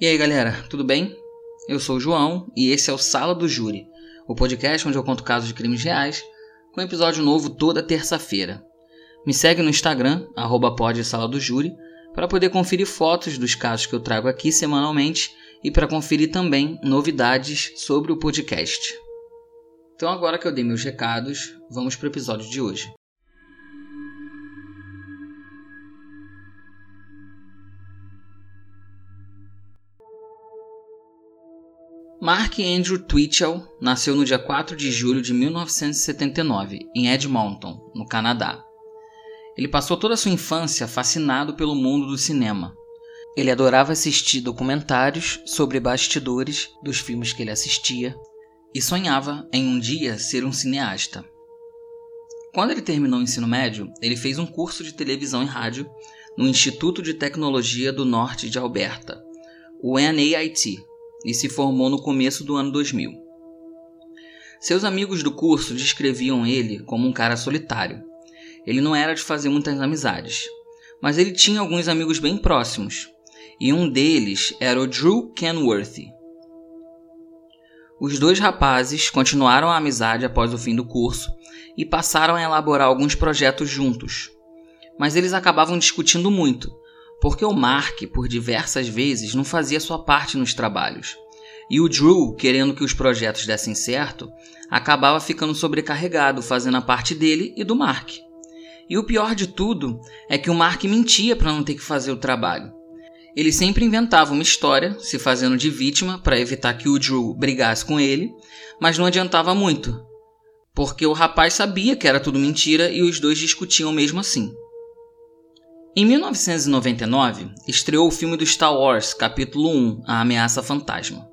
E aí galera, tudo bem? Eu sou o João e esse é o Sala do Júri, o podcast onde eu conto casos de crimes reais, com episódio novo toda terça-feira. Me segue no Instagram, @podsala do Júri, para poder conferir fotos dos casos que eu trago aqui semanalmente e para conferir também novidades sobre o podcast. Então agora que eu dei meus recados, vamos para o episódio de hoje. Mark Andrew Twitchell nasceu no dia 4 de julho de 1979, em Edmonton, no Canadá. Ele passou toda a sua infância fascinado pelo mundo do cinema. Ele adorava assistir documentários sobre bastidores dos filmes que ele assistia e sonhava em um dia ser um cineasta. Quando ele terminou o ensino médio, ele fez um curso de televisão e rádio no Instituto de Tecnologia do Norte de Alberta, o NAIT, e se formou no começo do ano 2000. Seus amigos do curso descreviam ele como um cara solitário. Ele não era de fazer muitas amizades, mas ele tinha alguns amigos bem próximos, e um deles era o Drew Kenworthy. Os dois rapazes continuaram a amizade após o fim do curso e passaram a elaborar alguns projetos juntos, mas eles acabavam discutindo muito, porque o Mark, por diversas vezes, não fazia sua parte nos trabalhos, e o Drew, querendo que os projetos dessem certo, acabava ficando sobrecarregado fazendo a parte dele e do Mark. E o pior de tudo é que o Mark mentia para não ter que fazer o trabalho. Ele sempre inventava uma história, se fazendo de vítima para evitar que o Drew brigasse com ele, mas não adiantava muito, porque o rapaz sabia que era tudo mentira e os dois discutiam mesmo assim. Em 1999, estreou o filme do Star Wars, capítulo 1, A Ameaça Fantasma.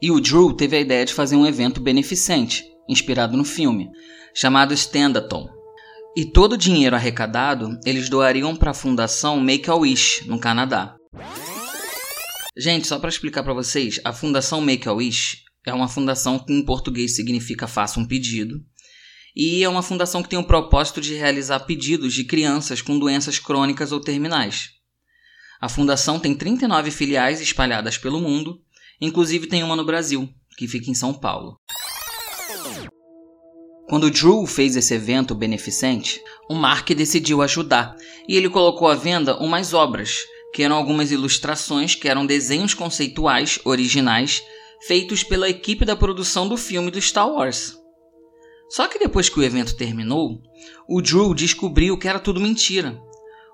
E o Drew teve a ideia de fazer um evento beneficente, inspirado no filme, chamado Standathon. E todo o dinheiro arrecadado, eles doariam para a fundação Make-A-Wish, no Canadá. Gente, só para explicar para vocês, a fundação Make-A-Wish é uma fundação que em português significa Faça um Pedido, e é uma fundação que tem o propósito de realizar pedidos de crianças com doenças crônicas ou terminais. A fundação tem 39 filiais espalhadas pelo mundo, inclusive tem uma no Brasil, que fica em São Paulo. Quando o Drew fez esse evento beneficente, o Mark decidiu ajudar, e ele colocou à venda umas obras, que eram algumas ilustrações que eram desenhos conceituais originais feitos pela equipe da produção do filme do Star Wars. Só que depois que o evento terminou, o Drew descobriu que era tudo mentira.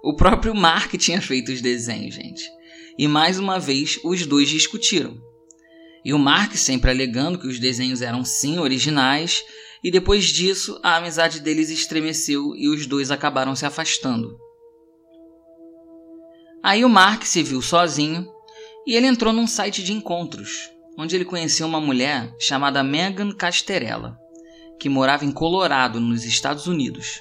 O próprio Mark tinha feito os desenhos, gente. E mais uma vez, os dois discutiram. E o Mark sempre alegando que os desenhos eram sim originais, e depois disso, a amizade deles estremeceu e os dois acabaram se afastando. Aí o Mark se viu sozinho, e ele entrou num site de encontros, onde ele conheceu uma mulher chamada Megan Casterella, que morava em Colorado, nos Estados Unidos.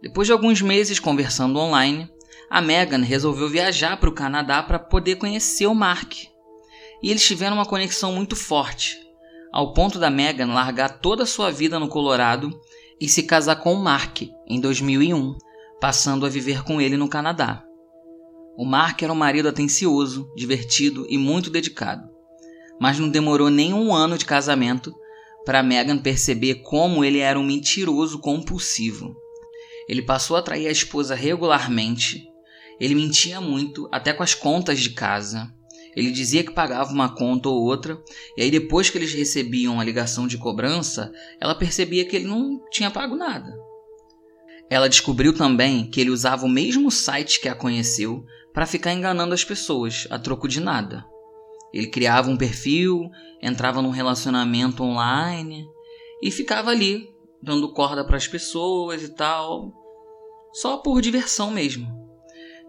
Depois de alguns meses conversando online, a Megan resolveu viajar para o Canadá para poder conhecer o Mark. E eles tiveram uma conexão muito forte, ao ponto da Megan largar toda a sua vida no Colorado e se casar com o Mark em 2001, passando a viver com ele no Canadá. O Mark era um marido atencioso, divertido e muito dedicado, mas não demorou nem um ano de casamento para Megan perceber como ele era um mentiroso compulsivo. Ele passou a trair a esposa regularmente, ele mentia muito, até com as contas de casa. Ele dizia que pagava uma conta ou outra, e aí depois que eles recebiam a ligação de cobrança, ela percebia que ele não tinha pago nada. Ela descobriu também que ele usava o mesmo site que a conheceu para ficar enganando as pessoas, a troco de nada. Ele criava um perfil, entrava num relacionamento online e ficava ali, dando corda para as pessoas e tal, só por diversão mesmo.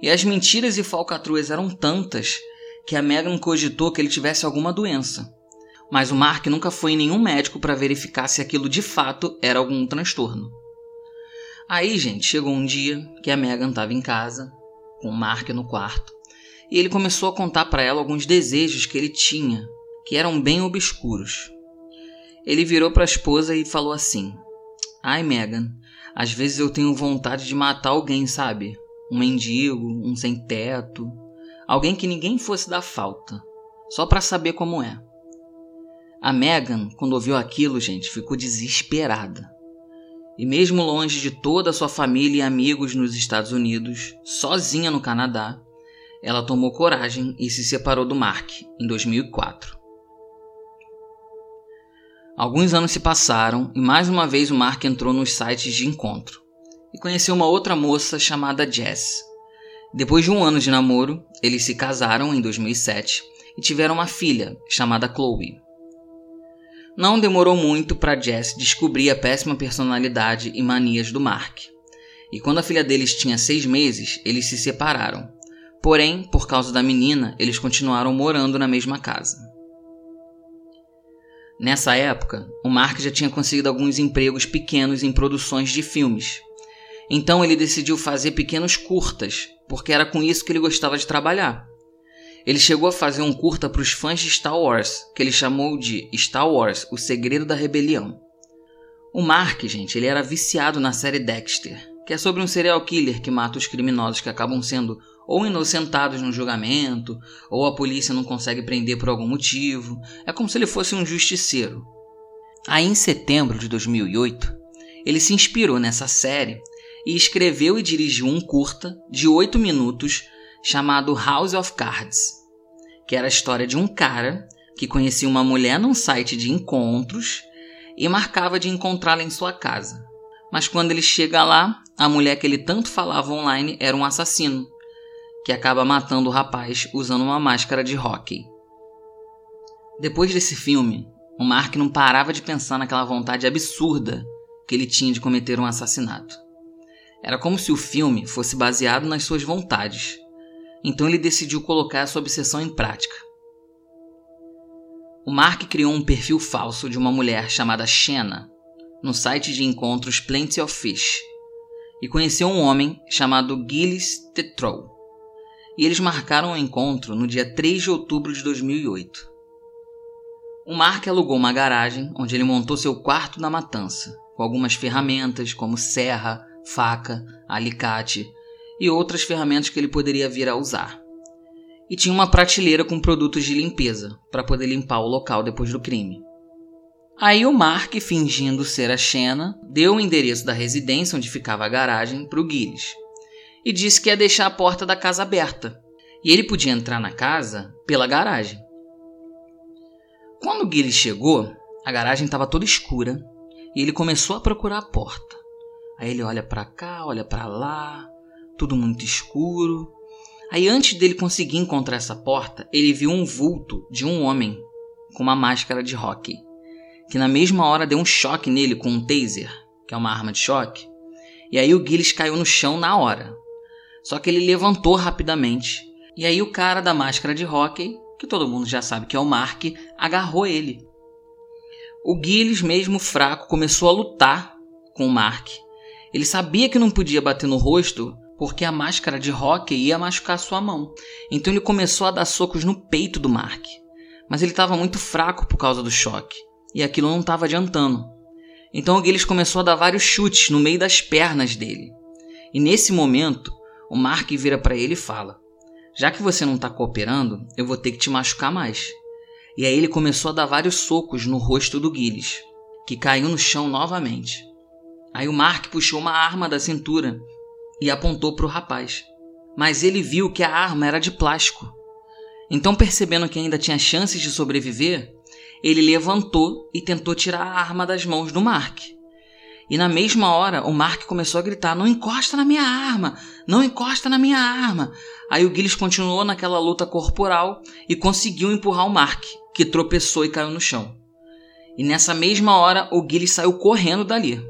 E as mentiras e falcatruas eram tantas que a Megan cogitou que ele tivesse alguma doença, mas o Mark nunca foi em nenhum médico para verificar se aquilo de fato era algum transtorno. Aí, gente, chegou um dia que a Megan estava em casa, com o Mark no quarto, e ele começou a contar para ela alguns desejos que ele tinha, que eram bem obscuros. Ele virou para a esposa e falou assim: "Ai, Megan, às vezes eu tenho vontade de matar alguém, sabe? Um mendigo, um sem-teto, alguém que ninguém fosse dar falta. só pra saber como é. A Megan, quando ouviu aquilo, gente, ficou desesperada. E mesmo longe de toda a sua família e amigos nos Estados Unidos, sozinha no Canadá, ela tomou coragem e se separou do Mark em 2004. Alguns anos se passaram e mais uma vez o Mark entrou nos sites de encontro e conheceu uma outra moça chamada Jess. Depois de um ano de namoro, eles se casaram em 2007 e tiveram uma filha chamada Chloe. Não demorou muito para Jess descobrir a péssima personalidade e manias do Mark. E quando a filha deles tinha 6 meses, eles se separaram. Porém, por causa da menina, eles continuaram morando na mesma casa. Nessa época, o Mark já tinha conseguido alguns empregos pequenos em produções de filmes. Então ele decidiu fazer pequenos curtas, porque era com isso que ele gostava de trabalhar. Ele chegou a fazer um curta para os fãs de Star Wars, que ele chamou de Star Wars, O Segredo da Rebelião. O Mark, gente, ele era viciado na série Dexter, que é sobre um serial killer que mata os criminosos que acabam sendo ou inocentados no julgamento, ou a polícia não consegue prender por algum motivo. É como se ele fosse um justiceiro. Aí, em setembro de 2008, ele se inspirou nessa série e escreveu e dirigiu um curta de 8 minutos chamado House of Cards, que era a história de um cara que conhecia uma mulher num site de encontros e marcava de encontrá-la em sua casa. Mas quando ele chega lá, a mulher que ele tanto falava online era um assassino, que acaba matando o rapaz usando uma máscara de hóquei. Depois desse filme, o Mark não parava de pensar naquela vontade absurda que ele tinha de cometer um assassinato. Era como se o filme fosse baseado nas suas vontades. Então ele decidiu colocar a sua obsessão em prática. O Mark criou um perfil falso de uma mulher chamada Shanna no site de encontros Plenty of Fish e conheceu um homem chamado Gilles Tetrault. E eles marcaram um encontro no dia 3 de outubro de 2008. O Mark alugou uma garagem onde ele montou seu quarto da matança, com algumas ferramentas como serra, faca, alicate e outras ferramentas que ele poderia vir a usar. E tinha uma prateleira com produtos de limpeza, para poder limpar o local depois do crime. Aí o Mark, fingindo ser a Shanna, deu o endereço da residência onde ficava a garagem para o Gilles e disse que ia deixar a porta da casa aberta, e ele podia entrar na casa pela garagem. Quando o Gilles chegou, a garagem estava toda escura, e ele começou a procurar a porta. Aí ele olha para cá, olha para lá, tudo muito escuro. Aí antes dele conseguir encontrar essa porta, ele viu um vulto de um homem com uma máscara de hóquei, que na mesma hora deu um choque nele com um taser, que é uma arma de choque, e aí o Gilles caiu no chão na hora. Só que ele levantou rapidamente. E aí o cara da máscara de hóquei, que todo mundo já sabe que é o Mark, agarrou ele. O Gilles, mesmo fraco, começou a lutar com o Mark. Ele sabia que não podia bater no rosto, porque a máscara de hóquei ia machucar sua mão. Então ele começou a dar socos no peito do Mark. Mas ele estava muito fraco por causa do choque, e aquilo não estava adiantando. Então o Gilles começou a dar vários chutes no meio das pernas dele. E nesse momento, o Mark vira para ele e fala: já que você não está cooperando, eu vou ter que te machucar mais. E aí ele começou a dar vários socos no rosto do Gilles, que caiu no chão novamente. Aí o Mark puxou uma arma da cintura e apontou para o rapaz. Mas ele viu que a arma era de plástico. Então, percebendo que ainda tinha chances de sobreviver, ele levantou e tentou tirar a arma das mãos do Mark. E na mesma hora, o Mark começou a gritar: não encosta na minha arma, não encosta na minha arma. Aí o Gilles continuou naquela luta corporal e conseguiu empurrar o Mark, que tropeçou e caiu no chão. E nessa mesma hora, o Gilles saiu correndo dali.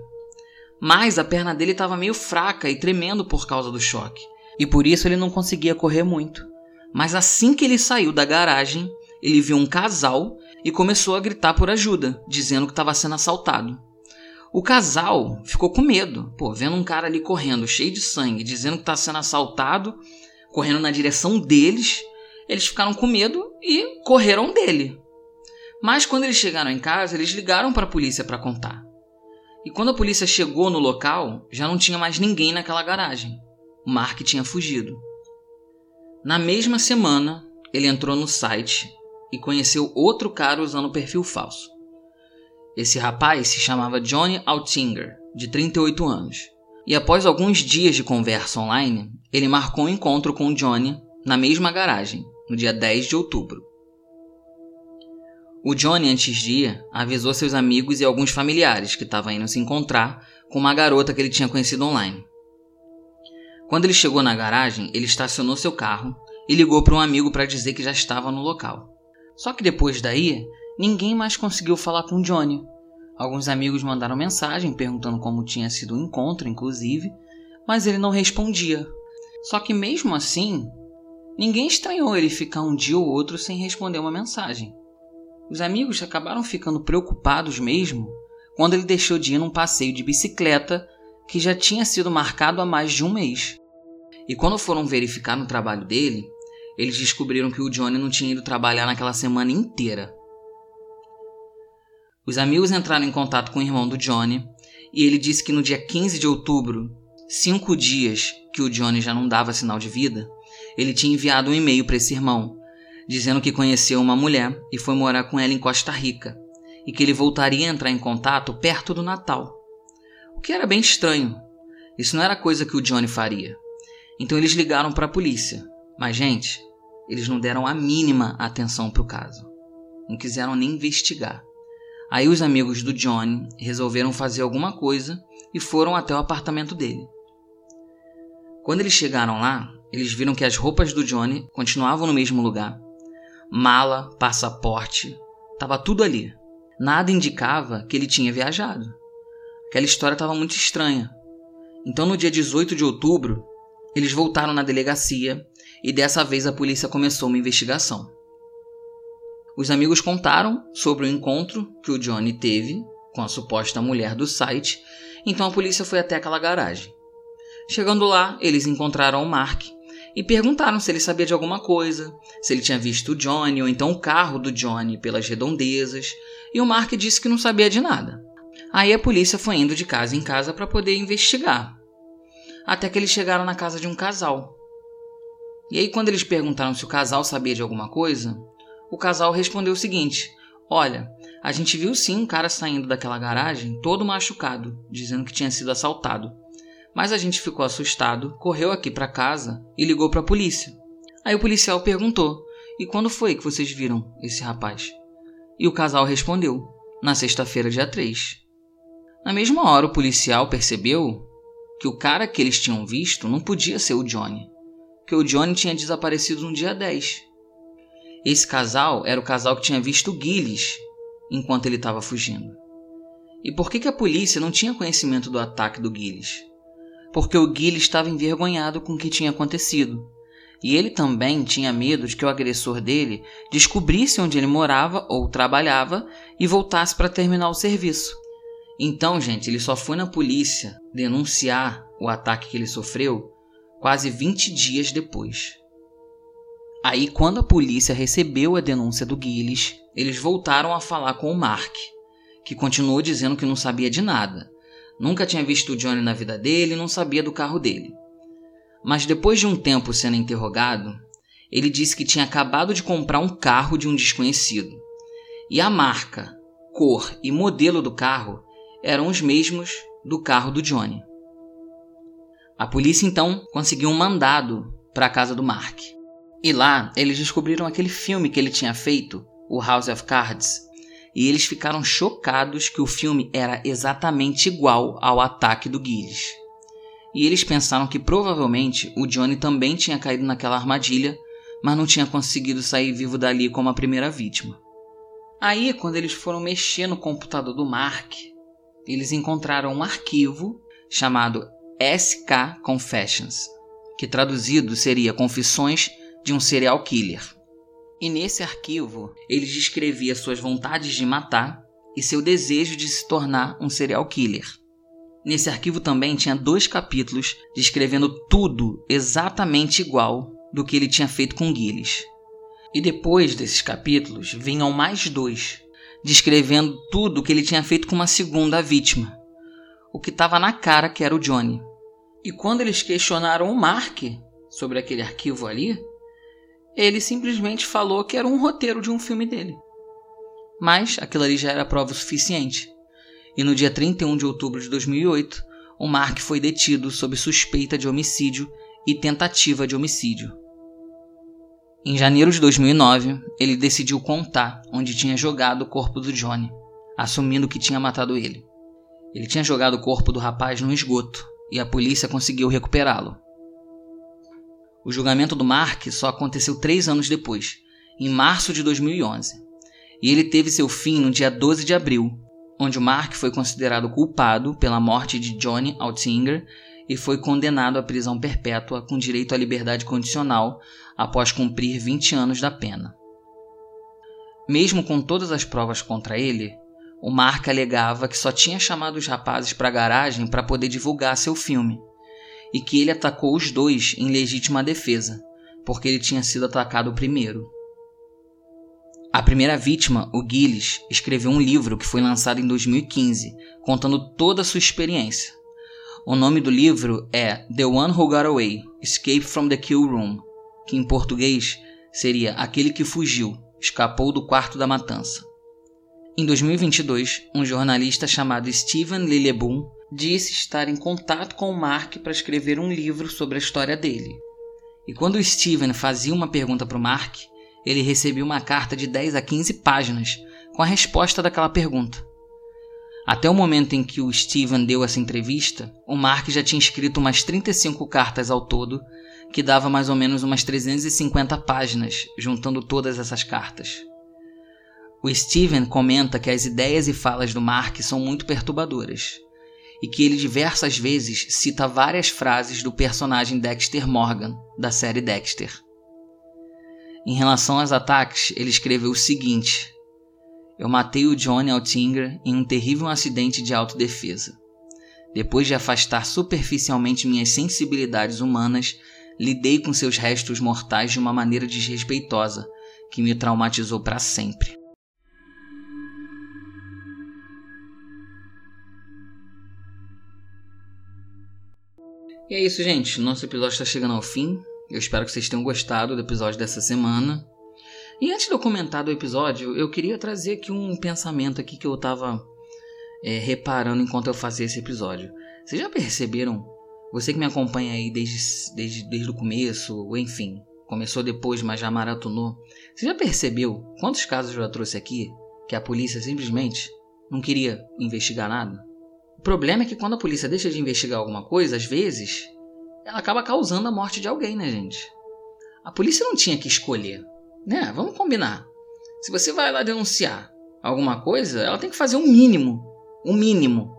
Mas a perna dele estava meio fraca e tremendo por causa do choque, e por isso ele não conseguia correr muito. Mas assim que ele saiu da garagem, ele viu um casal e começou a gritar por ajuda, dizendo que estava sendo assaltado. O casal ficou com medo, vendo um cara ali correndo, cheio de sangue, dizendo que está sendo assaltado, correndo na direção deles. Eles ficaram com medo e correram dele. Mas quando eles chegaram em casa, eles ligaram para a polícia para contar. E quando a polícia chegou no local, já não tinha mais ninguém naquela garagem. O Mark tinha fugido. Na mesma semana, ele entrou no site e conheceu outro cara usando um perfil falso. Esse rapaz se chamava Johnny Altinger, de 38 anos. E após alguns dias de conversa online, ele marcou um encontro com o Johnny na mesma garagem, no dia 10 de outubro. O Johnny, antes de ir, avisou seus amigos e alguns familiares que estavam indo se encontrar com uma garota que ele tinha conhecido online. Quando ele chegou na garagem, ele estacionou seu carro e ligou para um amigo para dizer que já estava no local. Só que depois daí, ninguém mais conseguiu falar com o Johnny. Alguns amigos mandaram mensagem perguntando como tinha sido o encontro, inclusive, mas ele não respondia. Só que mesmo assim, ninguém estranhou ele ficar um dia ou outro sem responder uma mensagem. Os amigos acabaram ficando preocupados mesmo quando ele deixou de ir num passeio de bicicleta que já tinha sido marcado há mais de um mês. E quando foram verificar no trabalho dele, eles descobriram que o Johnny não tinha ido trabalhar naquela semana inteira. Os amigos entraram em contato com o irmão do Johnny e ele disse que no dia 15 de outubro, 5 dias que o Johnny já não dava sinal de vida, ele tinha enviado um e-mail para esse irmão, dizendo que conheceu uma mulher e foi morar com ela em Costa Rica e que ele voltaria a entrar em contato perto do Natal. O que era bem estranho. Isso não era coisa que o Johnny faria. Então eles ligaram para a polícia. Mas, gente, eles não deram a mínima atenção para o caso. Não quiseram nem investigar. Aí os amigos do Johnny resolveram fazer alguma coisa e foram até o apartamento dele. Quando eles chegaram lá, eles viram que as roupas do Johnny continuavam no mesmo lugar. Mala, passaporte, estava tudo ali. Nada indicava que ele tinha viajado. Aquela história estava muito estranha. Então no dia 18 de outubro, eles voltaram na delegacia e dessa vez a polícia começou uma investigação. Os amigos contaram sobre o encontro que o Johnny teve com a suposta mulher do site, então a polícia foi até aquela garagem. Chegando lá, eles encontraram o Mark e perguntaram se ele sabia de alguma coisa, se ele tinha visto o Johnny ou então o carro do Johnny pelas redondezas, e o Mark disse que não sabia de nada. Aí a polícia foi indo de casa em casa para poder investigar, até que eles chegaram na casa de um casal. E aí quando eles perguntaram se o casal sabia de alguma coisa, o casal respondeu o seguinte: olha, a gente viu sim um cara saindo daquela garagem todo machucado, dizendo que tinha sido assaltado. Mas a gente ficou assustado, correu aqui para casa e ligou para a polícia. Aí o policial perguntou: e quando foi que vocês viram esse rapaz? E o casal respondeu: na sexta-feira, dia 3. Na mesma hora, o policial percebeu que o cara que eles tinham visto não podia ser o Johnny, que o Johnny tinha desaparecido no dia 10. Esse casal era o casal que tinha visto o Gilles enquanto ele estava fugindo. E por que a polícia não tinha conhecimento do ataque do Gilles? Porque o Gilles estava envergonhado com o que tinha acontecido. E ele também tinha medo de que o agressor dele descobrisse onde ele morava ou trabalhava e voltasse para terminar o serviço. Então, gente, ele só foi na polícia denunciar o ataque que ele sofreu quase 20 dias depois. Aí, quando a polícia recebeu a denúncia do Gilles, eles voltaram a falar com o Mark, que continuou dizendo que não sabia de nada. Nunca tinha visto o Johnny na vida dele e não sabia do carro dele. Mas depois de um tempo sendo interrogado, ele disse que tinha acabado de comprar um carro de um desconhecido. E a marca, cor e modelo do carro eram os mesmos do carro do Johnny. A polícia, então, conseguiu um mandado para a casa do Mark. E lá, eles descobriram aquele filme que ele tinha feito, o House of Cards, e eles ficaram chocados que o filme era exatamente igual ao ataque do Gilles. E eles pensaram que provavelmente o Johnny também tinha caído naquela armadilha, mas não tinha conseguido sair vivo dali como a primeira vítima. Aí, quando eles foram mexer no computador do Mark, eles encontraram um arquivo chamado SK Confessions, que traduzido seria Confissões de um Serial Killer. E nesse arquivo, ele descrevia suas vontades de matar e seu desejo de se tornar um serial killer. Nesse arquivo também tinha 2 capítulos descrevendo tudo exatamente igual do que ele tinha feito com Gilles. E depois desses capítulos, vinham mais 2, descrevendo tudo o que ele tinha feito com uma segunda vítima, o que estava na cara que era o Johnny. E quando eles questionaram o Mark sobre aquele arquivo ali, ele simplesmente falou que era um roteiro de um filme dele. Mas aquilo ali já era prova suficiente. E no dia 31 de outubro de 2008, o Mark foi detido sob suspeita de homicídio e tentativa de homicídio. Em janeiro de 2009, ele decidiu contar onde tinha jogado o corpo do Johnny, assumindo que tinha matado ele. Ele tinha jogado o corpo do rapaz no esgoto e a polícia conseguiu recuperá-lo. O julgamento do Mark só aconteceu 3 anos depois, em março de 2011, e ele teve seu fim no dia 12 de abril, onde o Mark foi considerado culpado pela morte de Johnny Altinger e foi condenado à prisão perpétua com direito à liberdade condicional após cumprir 20 anos da pena. Mesmo com todas as provas contra ele, o Mark alegava que só tinha chamado os rapazes para a garagem para poder divulgar seu filme e que ele atacou os dois em legítima defesa, porque ele tinha sido atacado primeiro. A primeira vítima, o Gilles, escreveu um livro que foi lançado em 2015, contando toda a sua experiência. O nome do livro é The One Who Got Away, Escape from the Kill Room, que em português seria Aquele que Fugiu, Escapou do Quarto da Matança. Em 2022, um jornalista chamado Stephen Lillebun disse estar em contato com o Mark para escrever um livro sobre a história dele. E quando o Stephen fazia uma pergunta para o Mark, ele recebeu uma carta de 10 a 15 páginas com a resposta daquela pergunta. Até o momento em que o Stephen deu essa entrevista, o Mark já tinha escrito umas 35 cartas ao todo, que dava mais ou menos umas 350 páginas, juntando todas essas cartas. O Stephen comenta que as ideias e falas do Mark são muito perturbadoras, e que ele diversas vezes cita várias frases do personagem Dexter Morgan, da série Dexter. Em relação aos ataques, ele escreveu o seguinte: eu matei o Johnny Altinger em um terrível acidente de autodefesa. Depois de afastar superficialmente minhas sensibilidades humanas, lidei com seus restos mortais de uma maneira desrespeitosa, que me traumatizou para sempre. E é isso, gente. Nosso episódio está chegando ao fim. Eu espero que vocês tenham gostado do episódio dessa semana. E antes de eu comentar do episódio, eu queria trazer aqui um pensamento aqui que eu estava reparando enquanto eu fazia esse episódio. Vocês já perceberam? Você que me acompanha aí desde o começo, ou enfim, começou depois, mas já maratonou. Você já percebeu quantos casos eu já trouxe aqui que a polícia simplesmente não queria investigar nada? O problema é que quando a polícia deixa de investigar alguma coisa, às vezes ela acaba causando a morte de alguém, né, gente? A polícia não tinha que escolher, né? Vamos combinar. Se você vai lá denunciar alguma coisa, ela tem que fazer um mínimo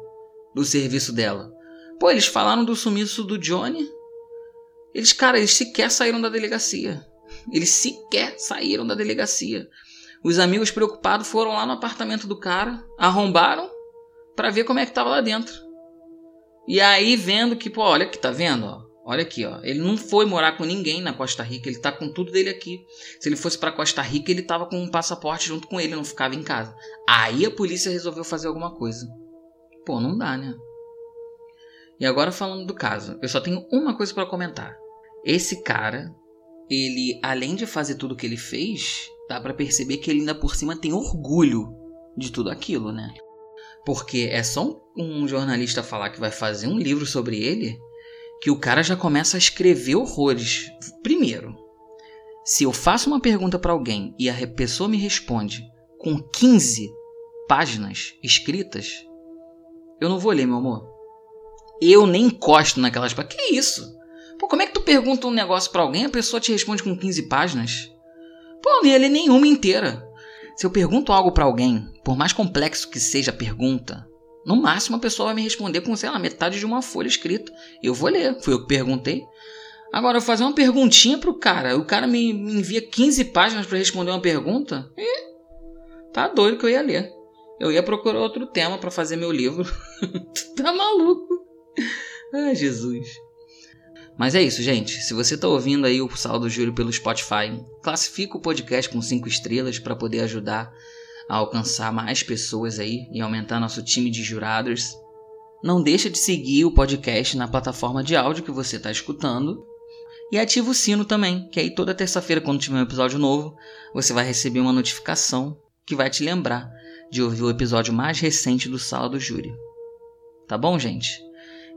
do serviço dela. Pô, eles falaram do sumiço do Johnny. Eles sequer saíram da delegacia. Os amigos preocupados foram lá no apartamento do cara, arrombaram pra ver como é que tava lá dentro. E aí vendo que, pô, olha aqui, tá vendo? Ó? Olha aqui, ó. Ele não foi morar com ninguém na Costa Rica, ele tá com tudo dele aqui. Se ele fosse pra Costa Rica, ele tava com um passaporte junto com ele, não ficava em casa. Aí a polícia resolveu fazer alguma coisa. Pô, não dá, né? E agora falando do caso, eu só tenho uma coisa pra comentar. Esse cara, ele, além de fazer tudo o que ele fez, dá pra perceber que ele ainda por cima tem orgulho de tudo aquilo, né? Porque é só um jornalista falar que vai fazer um livro sobre ele que o cara já começa a escrever horrores. Primeiro, se eu faço uma pergunta para alguém e a pessoa me responde com 15 páginas escritas, eu não vou ler, meu amor. Eu nem encosto naquelas páginas. Que isso? Pô, como é que tu pergunta um negócio para alguém e a pessoa te responde com 15 páginas? Pô, eu não ia ler nenhuma inteira. Se eu pergunto algo pra alguém, por mais complexo que seja a pergunta, no máximo a pessoa vai me responder com, sei lá, metade de uma folha escrita. Eu vou ler, foi eu que perguntei. Agora, eu fazer uma perguntinha pro cara, o cara me envia 15 páginas pra responder uma pergunta? Tá doido que eu ia ler. Eu ia procurar outro tema pra fazer meu livro. Tá maluco? Ai, Jesus. Mas é isso, gente. Se você está ouvindo aí o Sala do Júri pelo Spotify, classifica o podcast com 5 estrelas para poder ajudar a alcançar mais pessoas aí e aumentar nosso time de jurados. Não deixa de seguir o podcast na plataforma de áudio que você está escutando. E ativa o sino também, que aí toda terça-feira, quando tiver um episódio novo, você vai receber uma notificação que vai te lembrar de ouvir o episódio mais recente do Sala do Júri. Tá bom, gente?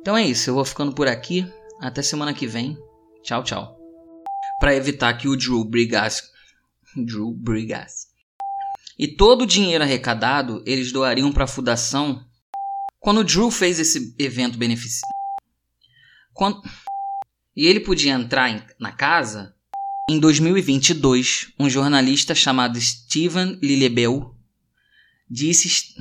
Então é isso, eu vou ficando por aqui. Até semana que vem. Tchau, tchau. Pra evitar que o Drew brigasse... E todo o dinheiro arrecadado, eles doariam pra fundação... Quando o Drew fez esse evento beneficente... E ele podia entrar na casa... Em 2022, um jornalista chamado Stephen Lillebun disse...